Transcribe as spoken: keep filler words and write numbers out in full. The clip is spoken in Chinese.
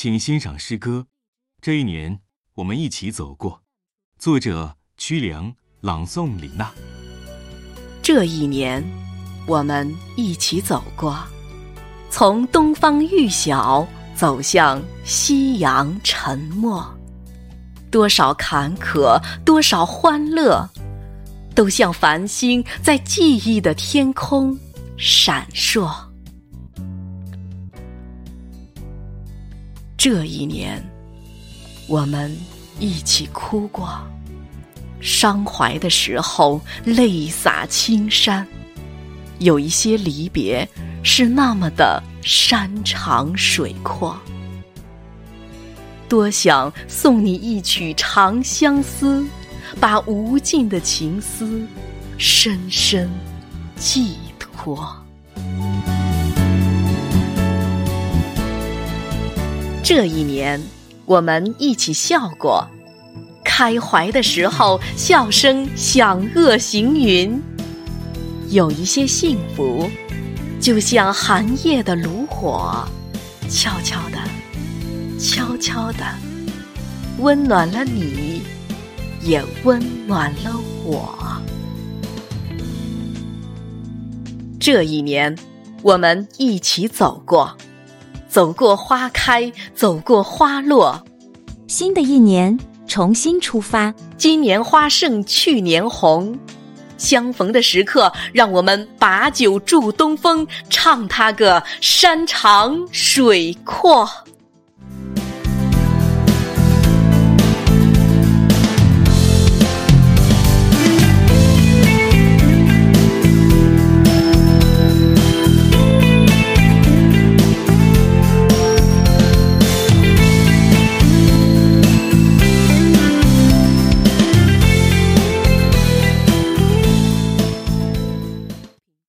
请欣赏诗歌《这一年我们一起走过》，作者屈良，朗诵李娜。这一年我们一起走过，从东方玉晓走向夕阳沉默，多少坎坷，多少欢乐，都像繁星在记忆的天空闪烁。这一年我们一起哭过，伤怀的时候泪洒青山，有一些离别是那么的山长水阔。多想送你一曲《长相思》，把无尽的情思深深寄托。这一年我们一起笑过，开怀的时候笑声响遏行云，有一些幸福就像寒夜的炉火，悄悄地悄悄地温暖了你，也温暖了我。这一年我们一起走过，走过花开，走过花落。新的一年重新出发，今年花胜去年红，相逢的时刻让我们把酒祝东风，唱它个山长水阔。